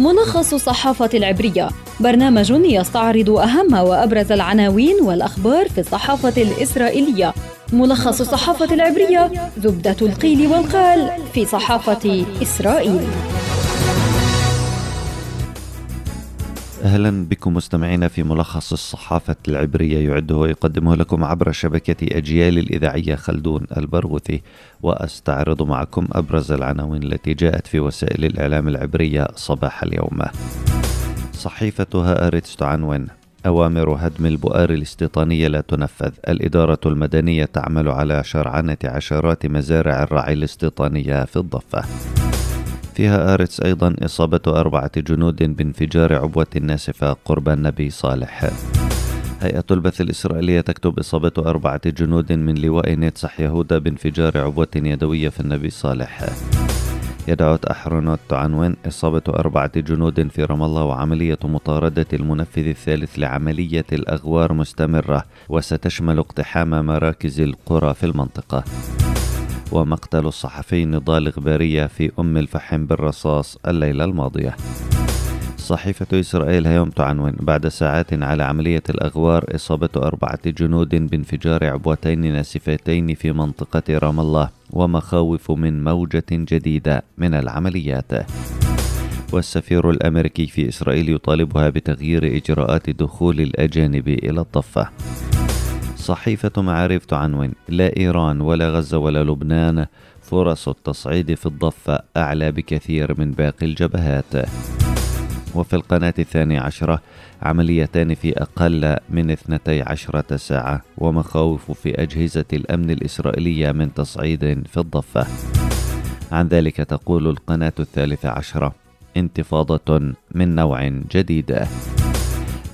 ملخص الصحافة العبرية، برنامج يستعرض أهم وأبرز العناوين والأخبار في الصحافة الإسرائيلية. ملخص الصحافة العبرية، زبدة القيل والقال في صحافة إسرائيل. أهلا بكم مستمعينا في ملخص الصحافة العبرية، يعده ويقدمه لكم عبر شبكة أجيال الإذاعية خلدون البرغوثي، وأستعرض معكم أبرز العناوين التي جاءت في وسائل الإعلام العبرية صباح اليوم. صحيفة هآرتس تعنون: أوامر هدم البؤر الاستيطانية لا تنفذ، الإدارة المدنية تعمل على شرعنة عشرات مزارع الرعي الاستيطانية في الضفة. فيها آرتس أيضا: إصابة 4 جنود بانفجار عبوة ناسفة قرب النبي صالح. هيئة البث الإسرائيلية تكتب: إصابة 4 جنود من لواء نيتسح يهودا بانفجار عبوة يدوية في النبي صالح. يدعوت أحرنوت تعنون: إصابة 4 جنود في رام الله، وعملية مطاردة المنفذ الثالث لعملية الأغوار مستمرة، وستشمل اقتحام مراكز القرى في المنطقة. ومقتل الصحفي نضال غبارية في أم الفحم بالرصاص الليلة الماضية. صحيفة إسرائيل هيوم تعنون: بعد ساعات على عملية الأغوار، إصابة 4 جنود بانفجار عبوتين ناسفتين في منطقة رام الله، ومخاوف من موجة جديدة من العمليات. والسفير الأمريكي في إسرائيل يطالبها بتغيير إجراءات دخول الأجانب إلى الضفة. صحيفة معارف تعنون: لا إيران ولا غزة ولا لبنان، فرص التصعيد في الضفة أعلى بكثير من باقي الجبهات. وفي القناة 12، عمليتان في أقل من 12 ساعة، ومخاوف في أجهزة الأمن الإسرائيلية من تصعيد في الضفة. عن ذلك تقول القناة 13: انتفاضة من نوع جديد.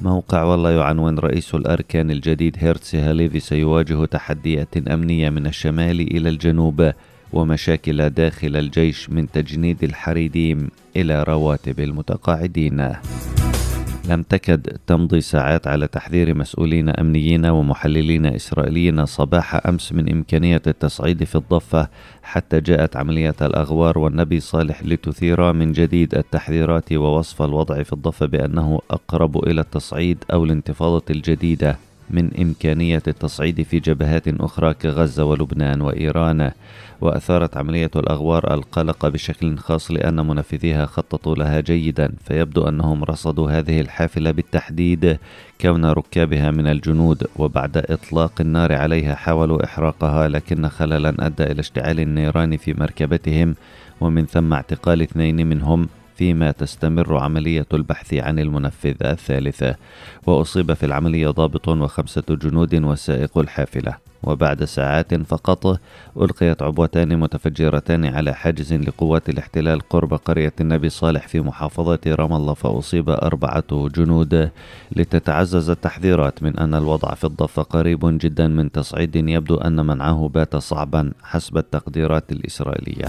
موقع والله يعنون: رئيس الأركان الجديد هيرتسي هاليفي سيواجه تحديات أمنية من الشمال إلى الجنوب، ومشاكل داخل الجيش من تجنيد الحريديم إلى رواتب المتقاعدين. لم تكد تمضي ساعات على تحذير مسؤولين أمنيين ومحللين إسرائيليين صباح أمس من إمكانية التصعيد في الضفة، حتى جاءت عملية الأغوار والنبي صالح لتثير من جديد التحذيرات، ووصف الوضع في الضفة بأنه أقرب إلى التصعيد أو الانتفاضة الجديدة من إمكانية التصعيد في جبهات أخرى كغزة ولبنان وإيران. وأثارت عملية الأغوار القلق بشكل خاص، لأن منفذيها خططوا لها جيدا، فيبدو أنهم رصدوا هذه الحافلة بالتحديد كون ركابها من الجنود، وبعد إطلاق النار عليها حاولوا إحراقها، لكن خللا أدى إلى اشتعال النيران في مركبتهم، ومن ثم اعتقال 2 منهم، فيما تستمر عملية البحث عن المنفذ الثالث. وأصيب في العملية ضابط و5 جنود وسائق الحافلة. وبعد ساعات فقط ألقيت عبوتان متفجرتان على حاجز لقوات الاحتلال قرب قرية النبي صالح في محافظة رام الله، فأصيب 4 جنود، لتتعزز التحذيرات من أن الوضع في الضفة قريب جدا من تصعيد يبدو أن منعه بات صعبا حسب التقديرات الإسرائيلية.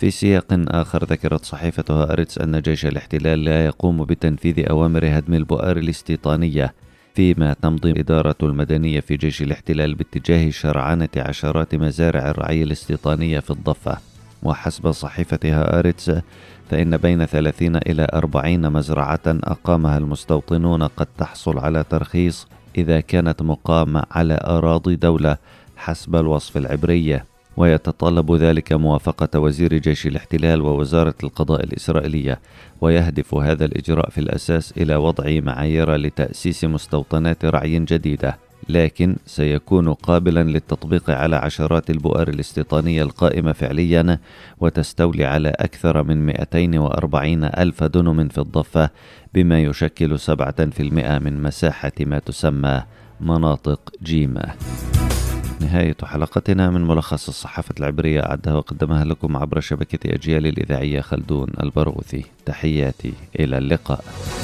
في سياق آخر، ذكرت صحيفة هآرتس أن جيش الاحتلال لا يقوم بتنفيذ أوامر هدم البؤر الاستيطانية، فيما تمضي الإدارة المدنية في جيش الاحتلال باتجاه شرعنة عشرات مزارع الرعي الاستيطانية في الضفة. وحسب صحيفة هآرتس، فإن بين 30 إلى 40 مزرعة أقامها المستوطنون قد تحصل على ترخيص إذا كانت مقامة على أراضي دولة حسب الوصف العبري، ويتطلب ذلك موافقة وزير جيش الاحتلال ووزارة القضاء الإسرائيلية. ويهدف هذا الإجراء في الأساس إلى وضع معايير لتأسيس مستوطنات رعي جديدة، لكن سيكون قابلا للتطبيق على عشرات البؤر الاستيطانية القائمة فعليا، وتستولي على أكثر من 240 ألف دنم في الضفة، بما يشكل 7% من مساحة ما تسمى مناطق جيمة. نهاية حلقتنا من ملخص الصحافة العبرية، أعدها وقدمها لكم عبر شبكة أجيال الإذاعية خلدون البرغوثي. تحياتي، إلى اللقاء.